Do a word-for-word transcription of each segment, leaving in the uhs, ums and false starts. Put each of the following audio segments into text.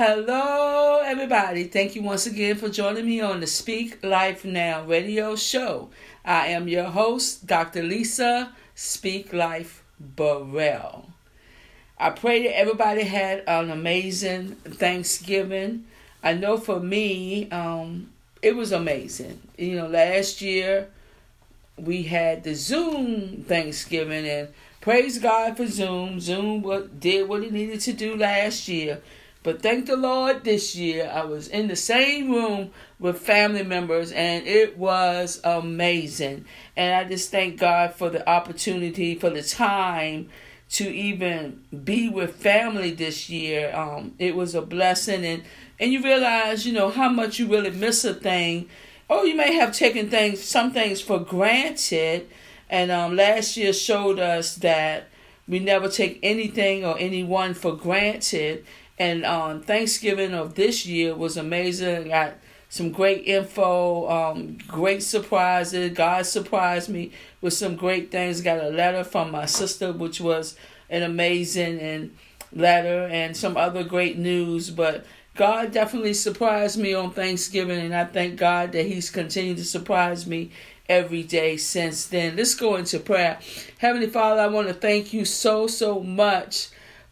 Hello, everybody. Thank you once again for joining me on the Speak Life Now radio show. I am your host, Doctor Lisa Speak Life Burrell. I pray that everybody had an amazing Thanksgiving. I know for me, um, it was amazing. You know, last year we had the Zoom Thanksgiving, and praise God for Zoom. Zoom did what it needed to do last year. But thank the Lord, this year I was in the same room with family members, and it was amazing. And I just thank God for the opportunity, for the time to even be with family this year. Um, it was a blessing. And, and you realize, you know, how much you really miss a thing. Oh, you may have taken things, some things for granted. And um, last year showed us that we never take anything or anyone for granted. And um, Thanksgiving of this year was amazing. I got some great info, um, great surprises. God surprised me with some great things. Got a letter from my sister, which was an amazing and letter, and some other great news. But God definitely surprised me on Thanksgiving, and I thank God that he's continued to surprise me every day since then. Let's go into prayer. Heavenly Father, I want to thank you so, so much.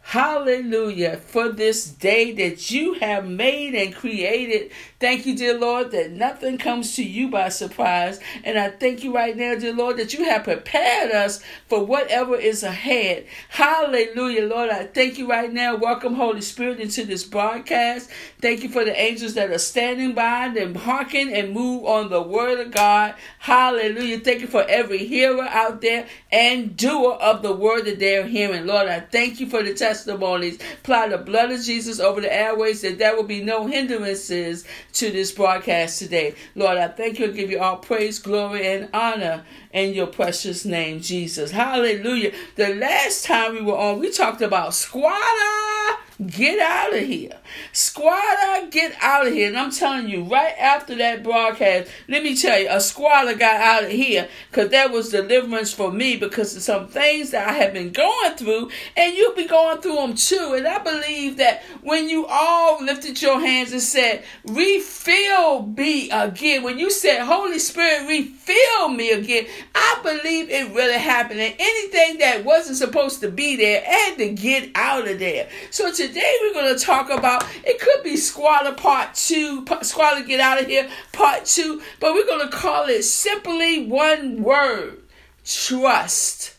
Hallelujah, for this day that you have made and created. Thank you, dear Lord, that nothing comes to you by surprise. And I thank you right now, dear Lord, that you have prepared us for whatever is ahead. Hallelujah, Lord, I thank you right now. Welcome, Holy Spirit, into this broadcast. Thank you for the angels that are standing by and hearken and move on the word of God. Hallelujah. Thank you for every hearer out there and doer of the word that they're hearing. Lord, I thank you for the testimony. Testimonies. Apply the blood of Jesus over the airways, that there will be no hindrances to this broadcast today. Lord, I thank you and give you all praise, glory, and honor in your precious name, Jesus. Hallelujah. The last time we were on, we talked about squatter. Get out of here. Squatter, get out of here. And I'm telling you, right after that broadcast, let me tell you, a squatter got out of here, because that was deliverance for me, because of some things that I have been going through, and you'll be going through them too. And I believe that when you all lifted your hands and said, refill me again, when you said, Holy Spirit, refill me again, I believe it really happened. And anything that wasn't supposed to be there had to get out of there. So today, Today we're going to talk about, it could be Squatter Part two, Squatter Get Out of Here Part two, but we're going to call it simply one word, trust.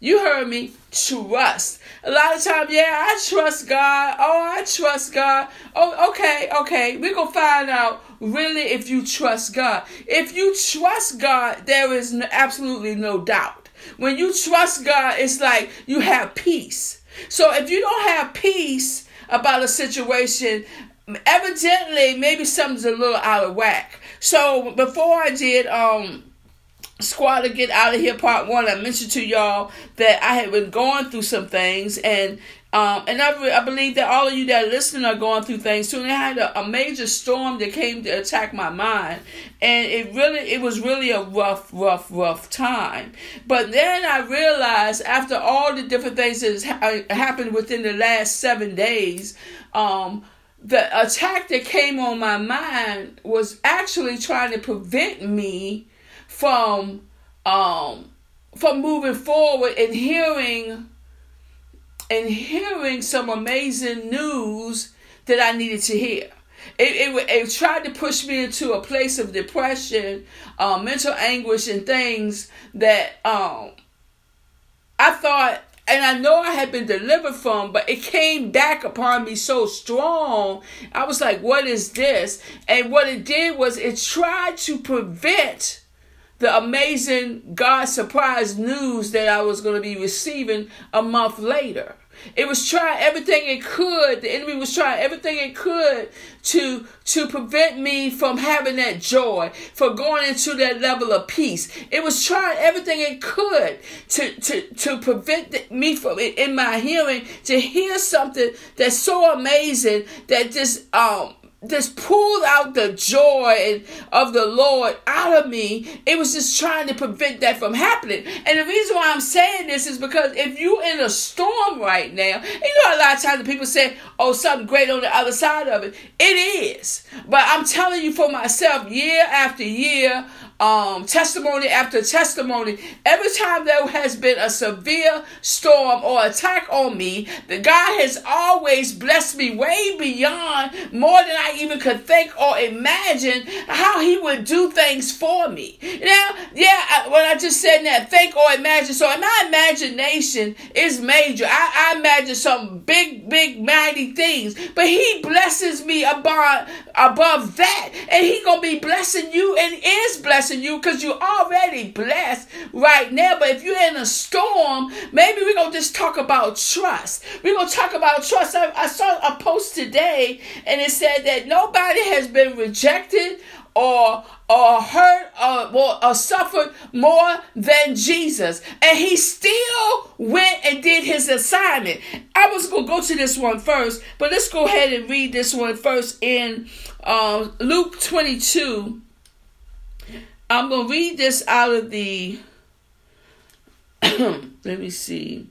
You heard me, trust. A lot of times, yeah, I trust God. Oh, I trust God. Oh, okay, okay. We're going to find out really if you trust God. If you trust God, there is absolutely no doubt. When you trust God, it's like you have peace. So if you don't have peace about a situation, evidently maybe something's a little out of whack. So before I did um Squatter Get Out of Here Part One, I mentioned to y'all that I had been going through some things, and um and I, re- I believe that all of you that are listening are going through things too. And I had a, a major storm that came to attack my mind, and it really it was really a rough, rough, rough time. But then I realized, after all the different things that has ha- happened within the last seven days, um. the attack that came on my mind was actually trying to prevent me from um from moving forward and hearing and hearing some amazing news that I needed to hear. It, it, it tried to push me into a place of depression, uh, mental anguish, and things that um I thought, and I know I had been delivered from, but it came back upon me so strong. I was like, what is this? And what it did was, it tried to prevent the amazing God surprise news that I was going to be receiving a month later. It was trying everything it could. The enemy was trying everything it could to to prevent me from having that joy, from going into that level of peace. It was trying everything it could to to, to prevent me from, in my hearing, to hear something that's so amazing that just um just pulled out the joy of the Lord out of me. It was just trying to prevent that from happening. And the reason why I'm saying this is because if you're in a storm right now, you know, a lot of times the people say, oh, something great on the other side of it. It is. But I'm telling you for myself, year after year, Um, testimony after testimony, every time there has been a severe storm or attack on me, the God has always blessed me way beyond more than I even could think or imagine how he would do things for me. Now, yeah, I, what I just said now, think or imagine. So my imagination is major. I, I imagine some big, big, mighty things, but he blesses me above, above that, and he gonna be blessing you and is blessing you because you're already blessed right now. But if you're in a storm, maybe we're going to just talk about trust. We're going to talk about trust. I, I saw a post today and it said that nobody has been rejected or or hurt or, or, or suffered more than Jesus. And he still went and did his assignment. I was going to go to this one first, but let's go ahead and read this one first in uh, Luke twenty-two. I'm going to read this out of the, let me see.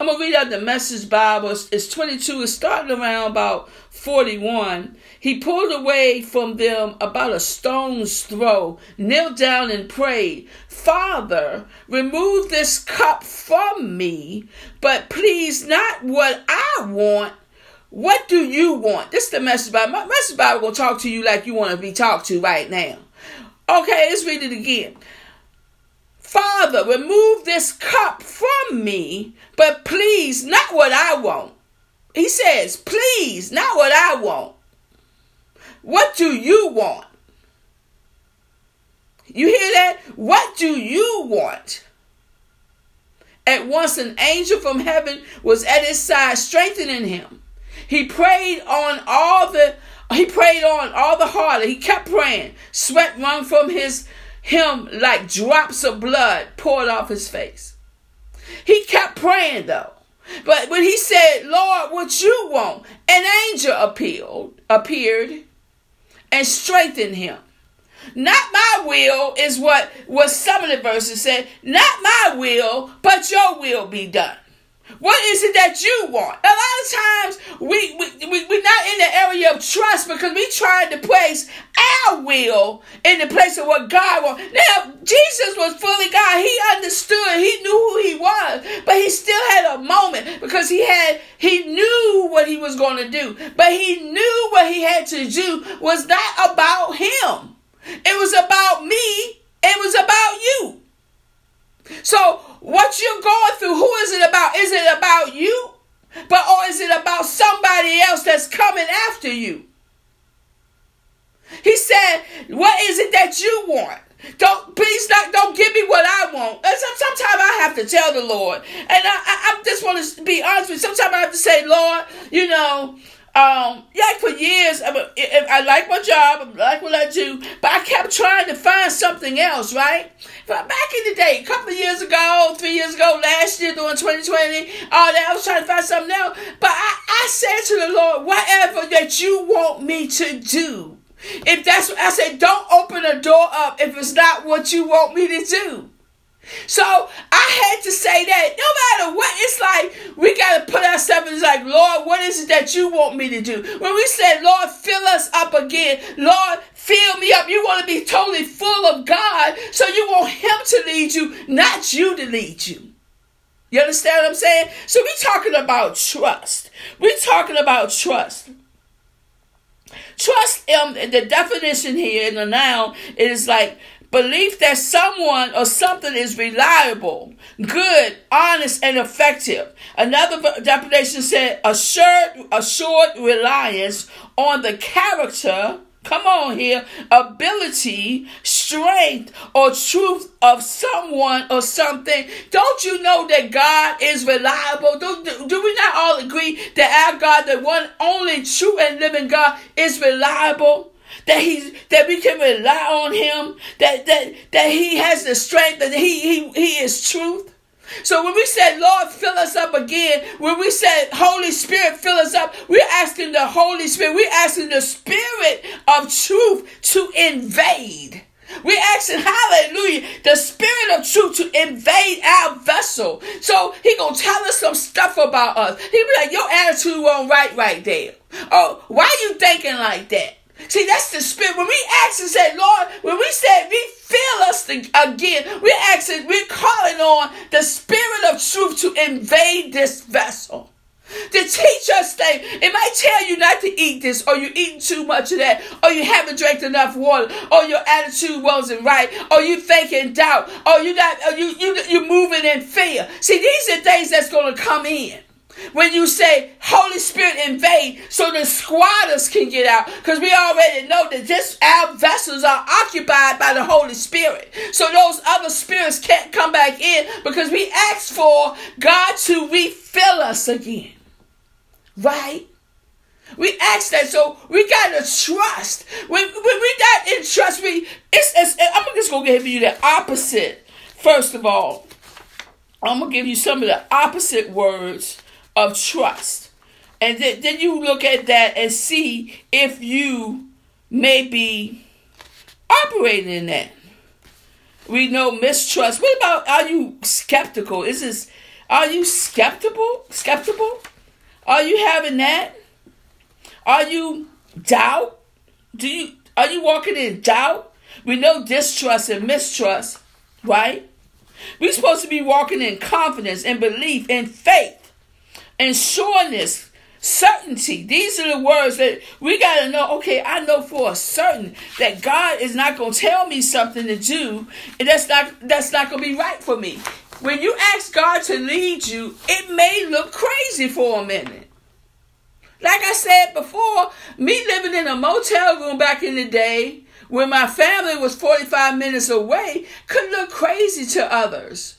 I'm going to read out the Message Bible. It's, it's twenty-two. It's starting around about forty-one. He pulled away from them about a stone's throw, knelt down and prayed, Father, remove this cup from me, but please not what I want. What do you want? This is the Message Bible. My Message Bible will talk to you like you want to be talked to right now. Okay, let's read it again. Father, remove this cup from me, but please, not what I want. He says, please, not what I want. What do you want? You hear that? What do you want? At once an angel from heaven was at his side, strengthening him. He prayed on all the He prayed on all the harder. He kept praying. Sweat wrung from his him like drops of blood poured off his face. He kept praying though. But when he said, Lord, what you want? An angel appealed, appeared and strengthened him. Not my will is what, what some of the verses said. Not my will, but your will be done. What is it that you want? A lot of times we, we, we, we're not in the area of trust because we tried to place our will in the place of what God wants. Now, Jesus was fully God. He understood. He knew who he was, but he still had a moment because he had, he knew what he was going to do, but he knew what he had to do was not about him. It was about me. It was about you. So what you're going through, who is it about? Is it about you? But or is it about somebody else that's coming after you? He said, what is it that you want? Don't please not don't give me what I want. Sometimes I have to tell the Lord. And I, I, I just want to be honest with you. Sometimes I have to say, Lord, you know, Um, like for years, I, mean, I like my job, I like what I do, but I kept trying to find something else, right? But back in the day, a couple of years ago, three years ago, last year, during twenty twenty, all that, I was trying to find something else. But I, I said to the Lord, whatever that you want me to do, if that's what I said, don't open a door up if it's not what you want me to do. So I had to say that no matter what, it's like we got to put ourselves in, it's like, Lord, what is it that you want me to do? When we said, Lord, fill us up again, Lord, fill me up. You want to be totally full of God, so you want him to lead you, not you to lead you. You understand what I'm saying? So we're talking about trust. We're talking about trust. Trust, um, the definition here in the noun is like, belief that someone or something is reliable, good, honest, and effective. Another definition said assured, assured reliance on the character, come on here, ability, strength, or truth of someone or something. Don't you know that God is reliable? Do, do, do we not all agree that our God, the one only true and living God, is reliable? That he that we can rely on him, that that that he has the strength, that he he he is truth. So when we said, Lord, fill us up again, when we said, Holy Spirit, fill us up, we're asking the Holy Spirit, we're asking the Spirit of truth to invade. We're asking, hallelujah, the Spirit of truth to invade our vessel. So he going to tell us some stuff about us. He'll be like, your attitude won't right right there. Oh, why you thinking like that? See, that's the Spirit. When we asked and said, Lord, when we said refill us the, again, we're asking, we're calling on the Spirit of truth to invade this vessel. To teach us things. It might tell you not to eat this, or you're eating too much of that, or you haven't drank enough water, or your attitude wasn't right, or you thinking doubt, or you're not, or you you you're moving in fear. See, these are things that's going to come in when you say, Holy Spirit, invade, so the squatters can get out. Because we already know that this, our vessels are occupied by the Holy Spirit. So those other spirits can't come back in, because we asked for God to refill us again. Right? We asked that, so we got to trust. When, when we got in trust, we it's, it's, I'm just going to give you the opposite. First of all, I'm going to give you some of the opposite words of trust. And th- then you look at that and see if you may be operating in that. We know mistrust. What about, are you skeptical? Is this, are you skeptical? Skeptical? Are you having that? Are you doubt? Do you, are you walking in doubt? We know distrust and mistrust, right? We're supposed to be walking in confidence and belief and faith. And sureness, certainty. These are the words that we got to know. Okay, I know for a certain that God is not going to tell me something to do, and that's not that's not going to be right for me. When you ask God to lead you, it may look crazy for a minute. Like I said before, me living in a motel room back in the day when my family was forty-five minutes away could look crazy to others.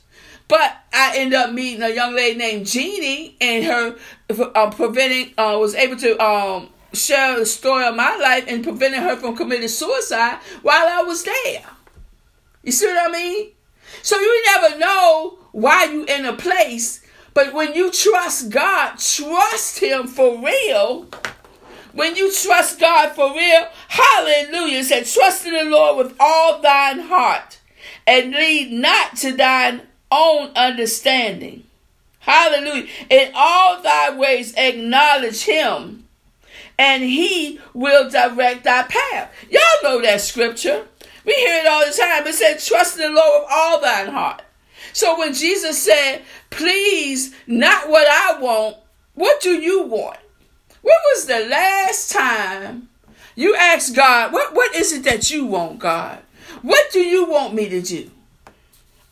But I ended up meeting a young lady named Jeannie, and her uh, preventing uh, was able to um, share the story of my life and preventing her from committing suicide while I was there. You see what I mean? So you never know why you in a place, but when you trust God, trust Him for real. When you trust God for real, hallelujah. It said, trust in the Lord with all thine heart and lean not to thine own understanding. Hallelujah. In all thy ways acknowledge Him, and He will direct thy path. Y'all know that scripture. We hear it all the time. It said, trust in the Lord with all thine heart. So when Jesus said, please, not what I want, what do you want? When was the last time you asked God, what, what is it that you want, God? What do you want me to do?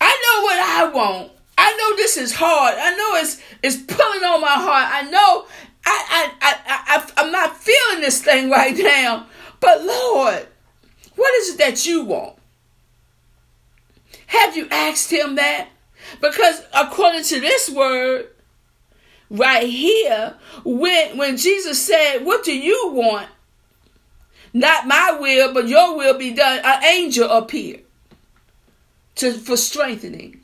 I know what I want. I know this is hard. I know it's it's pulling on my heart. I know I, I, I, I, I'm not feeling this thing right now. But Lord, what is it that you want? Have you asked Him that? Because according to this word right here, when, when Jesus said, what do you want? Not my will, but your will be done. An angel appeared. To, for strengthening,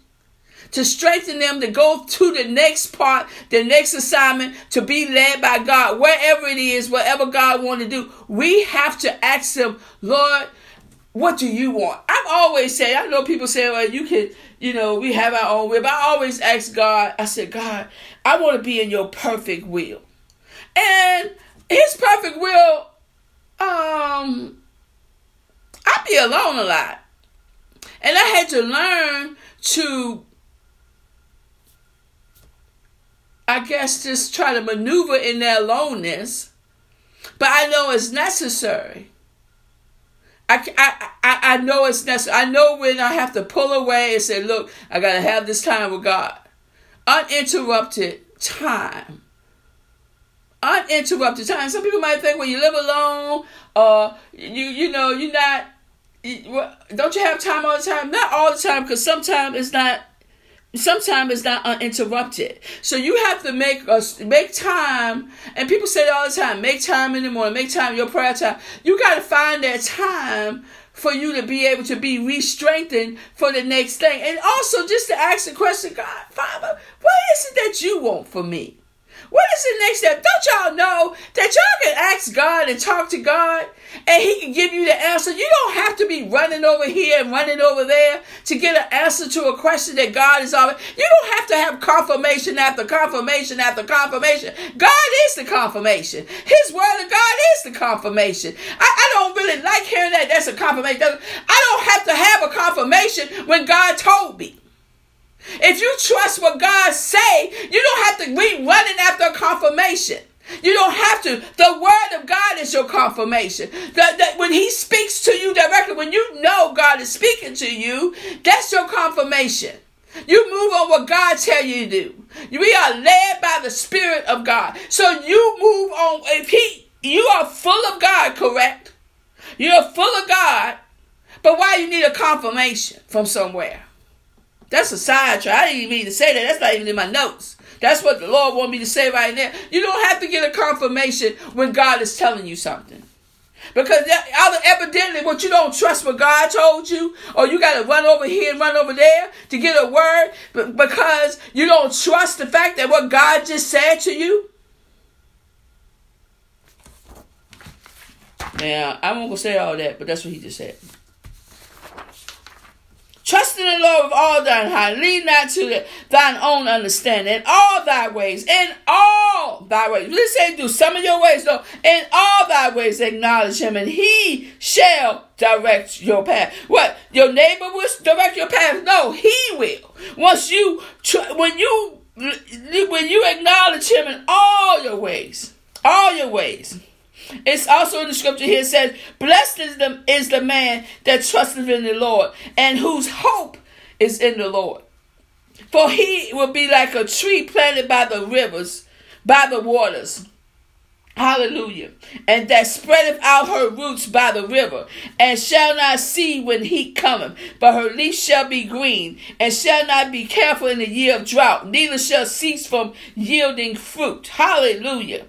to strengthen them to go to the next part, the next assignment, to be led by God, wherever it is, whatever God wants to do. We have to ask Him, Lord, what do you want? I've always said, I know people say, well, you can, you know, we have our own will, but I always ask God, I said, God, I want to be in your perfect will. And His perfect will, um, I be alone a lot. And I had to learn to, I guess, just try to maneuver in their aloneness. But I know it's necessary. I, I, I, I know it's necessary. I know when I have to pull away and say, look, I got to have this time with God. Uninterrupted time. Uninterrupted time. Some people might think when you live alone, uh, you, you know, you're not, don't you have time all the time? Not all the time, because sometimes it's not. Sometimes it's not uninterrupted. So you have to make us make time. And people say it all the time: make time in the morning, make time your prayer time. You got to find that time for you to be able to be re-strengthened for the next thing. And also just to ask the question, God, Father, what is it that you want for me? What is the next step? Don't y'all know that y'all can ask God and talk to God and he can give you the answer? You don't have to be running over here and running over there to get an answer to a question that God is already. You don't have to have confirmation after confirmation after confirmation. God is the confirmation. His word of God is the confirmation. I, I don't really like hearing that. That's a confirmation. I don't have to have a confirmation when God told me. If you trust what God say, you don't have to be running after a confirmation. You don't have to. The word of God is your confirmation. That, that when he speaks to you directly, when you know God is speaking to you, that's your confirmation. You move on what God tell you to do. We are led by the Spirit of God. So you move on. If he, you are full of God, correct? You're full of God. But why you need a confirmation from somewhere? That's a sidetrack. I didn't even mean to say that. That's not even in my notes. That's what the Lord want me to say right now. You don't have to get a confirmation when God is telling you something. Because that, evidently what you don't trust what God told you, or you got to run over here and run over there to get a word because you don't trust the fact that what God just said to you. Now, I won't go say all that, but that's what he just said. Trust in the Lord with all thine heart. Lean not to thine own understanding. In all thy ways. In all thy ways. Let's say do some of your ways. No. In all thy ways acknowledge him. And he shall direct your path. What? Your neighbor will direct your path? No. He will. Once you, when you, when you acknowledge him in all your ways. All your ways. It's also in the scripture here, it says, blessed is the, is the man that trusteth in the Lord and whose hope is in the Lord. For he will be like a tree planted by the rivers, by the waters. Hallelujah. And that spreadeth out her roots by the river, and shall not see when heat cometh. But her leaf shall be green, and shall not be careful in the year of drought. Neither shall cease from yielding fruit. Hallelujah.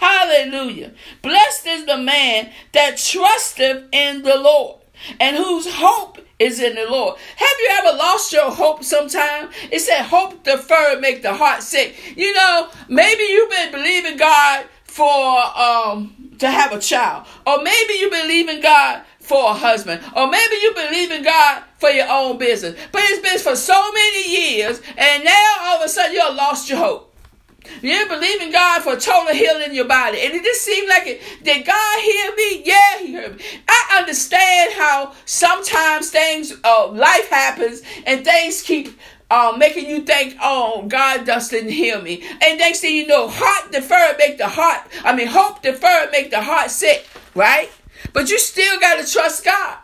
Hallelujah. Blessed is the man that trusteth in the Lord and whose hope is in the Lord. Have you ever lost your hope sometime? It said hope deferred make the heart sick. You know, maybe you've been believing God for um to have a child. Or maybe you believe in God for a husband. Or maybe you believe in God for your own business. But it's been for so many years and now all of a sudden you've lost your hope. You believe in God for total healing in your body. And it just seemed like it. Did God hear me? Yeah, he heard me. I understand how sometimes things, uh, life happens and things keep uh, making you think, oh, God just didn't hear me. And next thing you know, heart deferred make the heart, I mean, hope deferred make the heart sick, right? But you still got to trust God.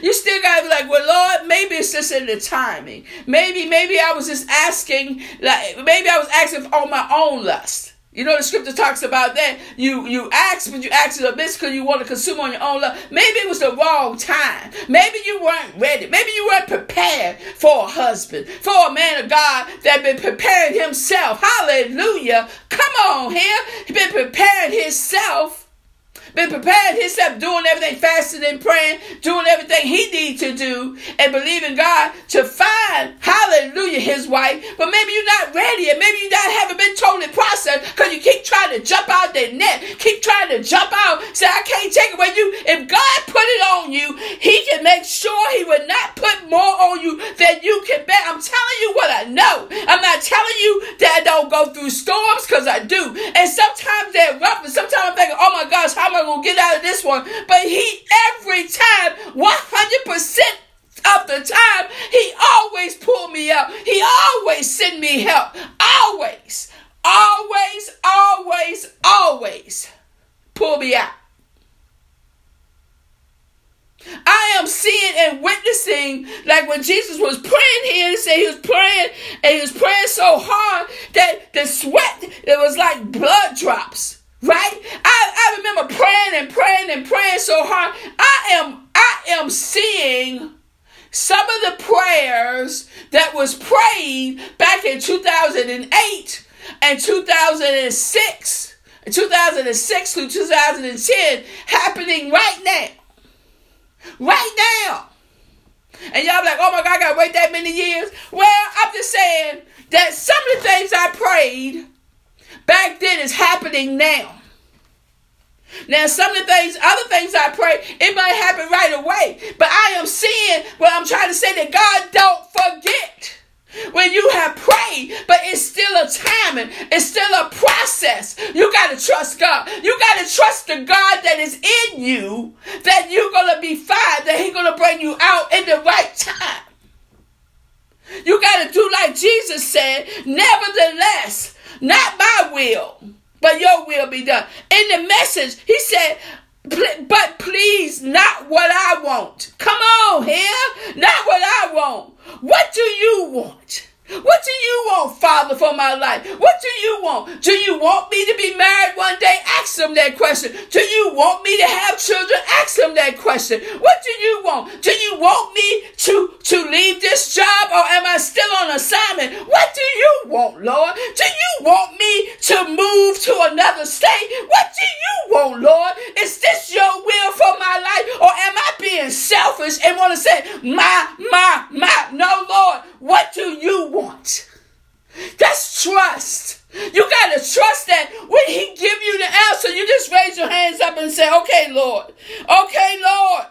You still got to be like, well, Lord, maybe it's just in the timing. Maybe, maybe I was just asking, like, maybe I was asking on my own lust. You know, the scripture talks about that. You, you ask, but you ask it amiss because you want to consume on your own lust. Maybe it was the wrong time. Maybe you weren't ready. Maybe you weren't prepared for a husband, for a man of God that been preparing himself. Hallelujah. Come on here. He's been preparing himself. Been preparing himself, doing everything, fasting and praying, doing everything he needs to do, and believing God to find, hallelujah, his wife. But maybe you're not ready, and maybe you not haven't been totally processed because you keep trying to jump out that net, keep trying to jump out. Say, I can't take it away. You, if God put it on you, he can make sure he would not put more on you than you can bear. I'm telling you what I know. I'm not telling you that I don't go through storms because I do. And sometimes they're rough, and sometimes I'm thinking, oh my gosh, how am I gonna get out of this one? But he, every time, one hundred percent of the time, he always pulled me up. He always sent me help. Always, always, always, always pull me out. I am seeing and witnessing, like when Jesus was praying here, he said he was praying, and he was praying so hard that the sweat, it was like blood drops. Right? I, I remember praying and praying and praying so hard. I am, I am seeing some of the prayers that was prayed back in two thousand eight and two thousand six, two thousand six through two thousand ten happening right now. right now. And y'all be like, oh my God, I gotta wait that many years. Well, I'm just saying that some of the things I prayed back then is happening now. Now, some of the things, other things I pray, it might happen right away. But I am seeing what I'm trying to say, that God don't forget when you have prayed. But it's still a timing. It's still a process. You got to trust God. You got to trust the God that is in you, that you're going to be fine, that he's going to bring you out in the right time. You got to do like Jesus said, nevertheless, not my will, but your will be done. In the message, he said, but please, not what I want. Come on here. Not what I want. What do you want? What do you want, Father, for my life? What do you want? Do you want me to be married one day? Ask them that question. Do you want me to have children? Ask them that question. What do you want? Do you want me to, to leave this job, or am I still on assignment? What do you want, Lord? Do you want me to move to another state? What do you want, Lord? Is this your will for my life, or am I being selfish and want to say, my, my, my? No, Lord, what do you want? Want. That's trust. You got to trust that when he give you the answer, you just raise your hands up and say, okay, Lord. Okay, Lord.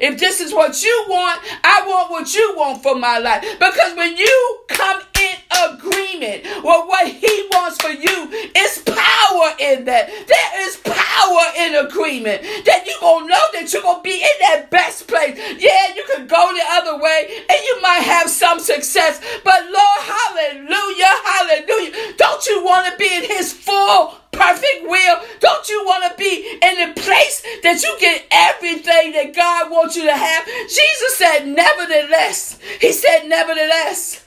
If this is what you want, I want what you want for my life. Because when you come in agreement with what he wants for you, it's power in that. There is power in agreement. That you're going to know that you're going to be in that best place. Yeah, you could go the other way and you might have some success. But Lord, hallelujah, hallelujah. Don't you want to be in his full perfect will? Don't you want to be in the place that you get everything that God wants you to have? Jesus said, nevertheless. He said, nevertheless.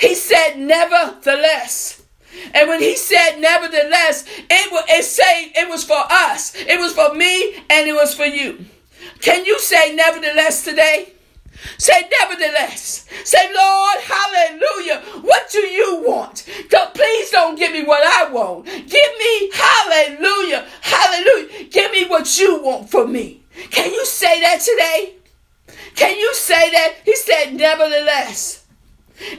He said, nevertheless. And when he said, nevertheless, it was, it, say, it was for us. It was for me and it was for you. Can you say nevertheless today? Say nevertheless. Say, Lord, hallelujah, what do you want? Don't, please don't give me what I want. Give me, hallelujah, hallelujah, give me what you want for me. Can you say that today? Can you say that? He said nevertheless.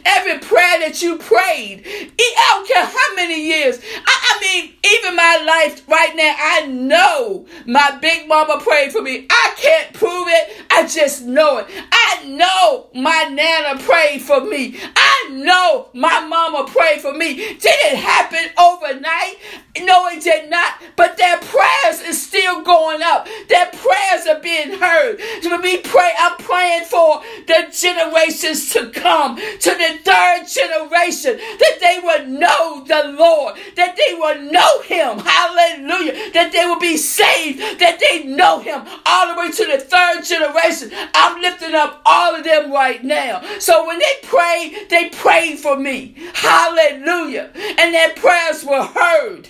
Every prayer that you prayed, I don't care how many years. I, I mean, even my life right now, I know my big mama prayed for me. I can't prove it. I just know it. I know my nana prayed for me. I know my mama prayed for me. Did it happen overnight? No, it did not. But their prayers is still going up. Their prayers are being heard. So we pray. I'm praying for the generations to come, to the third generation, that they will know the Lord, that they will know him, hallelujah, that they will be saved, that they know him all the way to the third generation. I'm lifting up all of them right now. So when they prayed, they prayed for me, hallelujah, and their prayers were heard.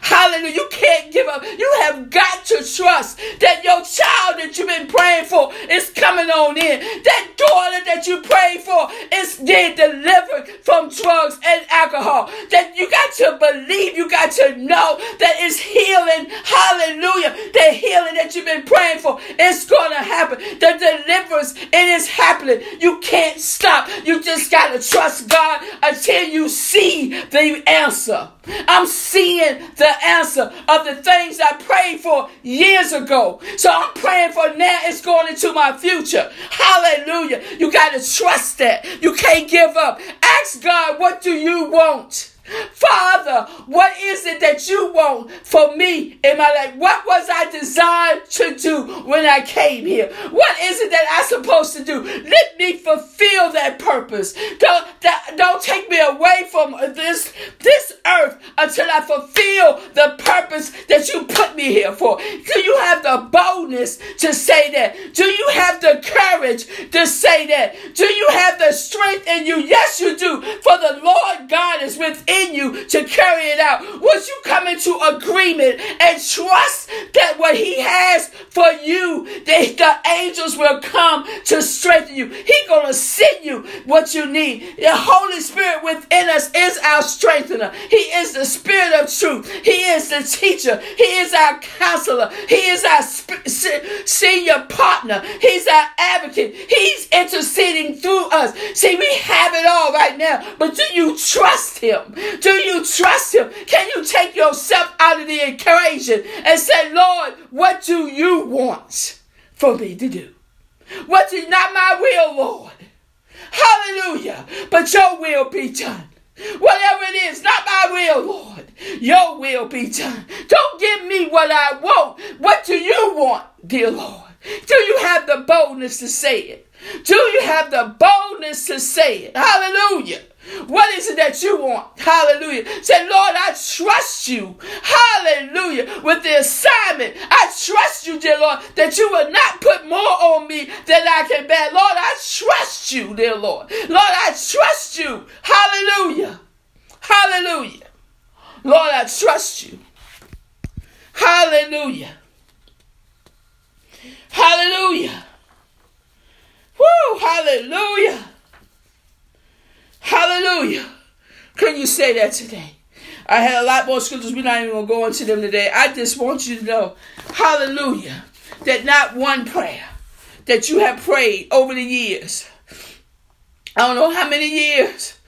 Hallelujah. You can't give up. You have got to trust that your child that you've been praying for is coming on in. That daughter that you prayed for is getting delivered from drugs and alcohol. That you got to believe, you got to know that it's healing. Hallelujah. The healing that you've been praying for is going to happen. The deliverance, it is happening. You can't stop. You just got to trust God until you see the answer. I'm seeing the answer of the things I prayed for years ago. So I'm praying for now. It's going into my future. Hallelujah. You got to trust that. You can't give up. Ask God, what do you want? Father, what is it that you want for me in my life? What was I designed to do when I came here? What is it that I'm supposed to do? Let me fulfill that purpose. Don't, don't take me away from this, this earth until I fulfill the purpose that you put me here for. Do you have the boldness to say that? Do you have the courage to say that? Do you have the strength in you? Yes, you do. For the Lord God is within in you to carry it out. Once you come into agreement and trust that what he has for you, they, the angels will come to strengthen you. He's going to send you what you need. The Holy Spirit within us is our strengthener. He is the Spirit of truth. He is the teacher. He is our counselor. He is our sp- senior partner. He's our advocate. He's interceding through us. See, we have it all right now, but do you trust him? Do you trust him? Can you take yourself out of the equation and say, Lord, what do you want for me to do? What is not my will, Lord? Hallelujah. But your will be done. Whatever it is, not my will, Lord. Your will be done. Don't give me what I want. What do you want, dear Lord? Do you have the boldness to say it? Do you have the boldness to say it? Hallelujah. What is it that you want? Hallelujah. Say, Lord, I trust you. Hallelujah. With the assignment, I trust you, dear Lord, that you will not put more on me than I can bear. Lord, I trust you, dear Lord. Lord, I trust you. Hallelujah. Hallelujah. Lord, I trust you. Hallelujah. Hallelujah. Woo, hallelujah. Hallelujah. Can you say that today? I had a lot more scriptures. We're not even going to go into them today. I just want you to know, hallelujah, that not one prayer that you have prayed over the years, I don't know how many years,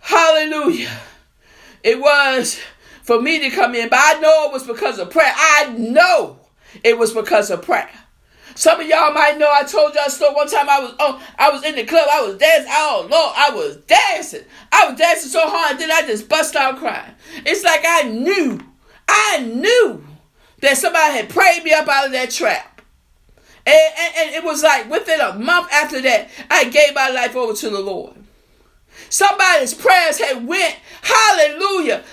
hallelujah, it was for me to come in, but I know it was because of prayer. I know it was because of prayer. Some of y'all might know I told y'all a story. One time I was on, I was in the club. I was dancing. Oh, Lord, I was dancing. I was dancing so hard, then I just bust out crying. It's like I knew, I knew that somebody had prayed me up out of that trap. And, and, and it was like within a month after that, I gave my life over to the Lord. Somebody's prayers had went, hallelujah,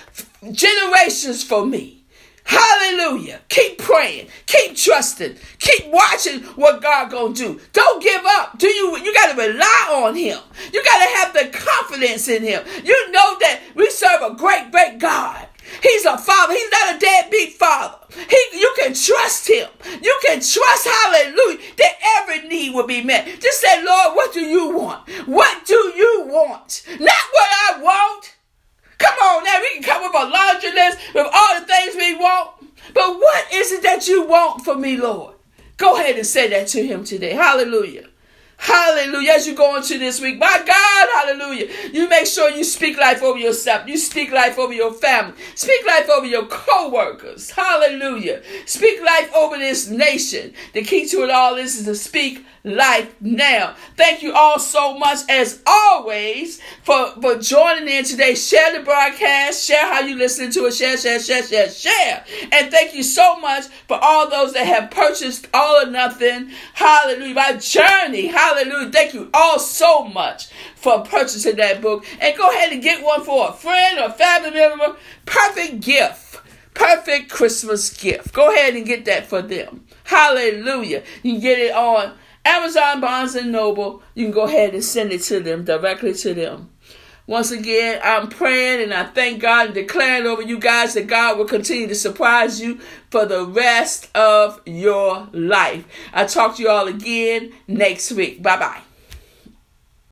generations for me. Hallelujah. Keep praying. Keep trusting. Keep watching what God gonna do. Don't give up. Do you you gotta rely on him. You gotta have the confidence in him. You know that we serve a great, great God. He's a father. He's not a deadbeat father. He, you can trust him. You can trust, hallelujah, that every need will be met. Just say, Lord, what do you want? What do you want? Not what I want. Come on now, we can come up with a laundry list with all the things we want. But what is it that you want for me, Lord? Go ahead and say that to him today. Hallelujah. Hallelujah. As you go into this week, my God, hallelujah. You make sure you speak life over yourself. You speak life over your family. Speak life over your co-workers. Hallelujah. Speak life over this nation. The key to it all is to speak life now. Thank you all so much, as always, for, for joining in today. Share the broadcast. Share how you listen to it. Share, share, share, share, share. And thank you so much for all those that have purchased All or Nothing. Hallelujah. My journey. Hallelujah. Hallelujah. Thank you all so much for purchasing that book. And go ahead and get one for a friend or family member. Perfect gift. Perfect Christmas gift. Go ahead and get that for them. Hallelujah. You can get it on Amazon, Barnes and Noble. You can go ahead and send it to them, directly to them. Once again, I'm praying and I thank God and declaring over you guys that God will continue to surprise you for the rest of your life. I'll talk to you all again next week. Bye-bye.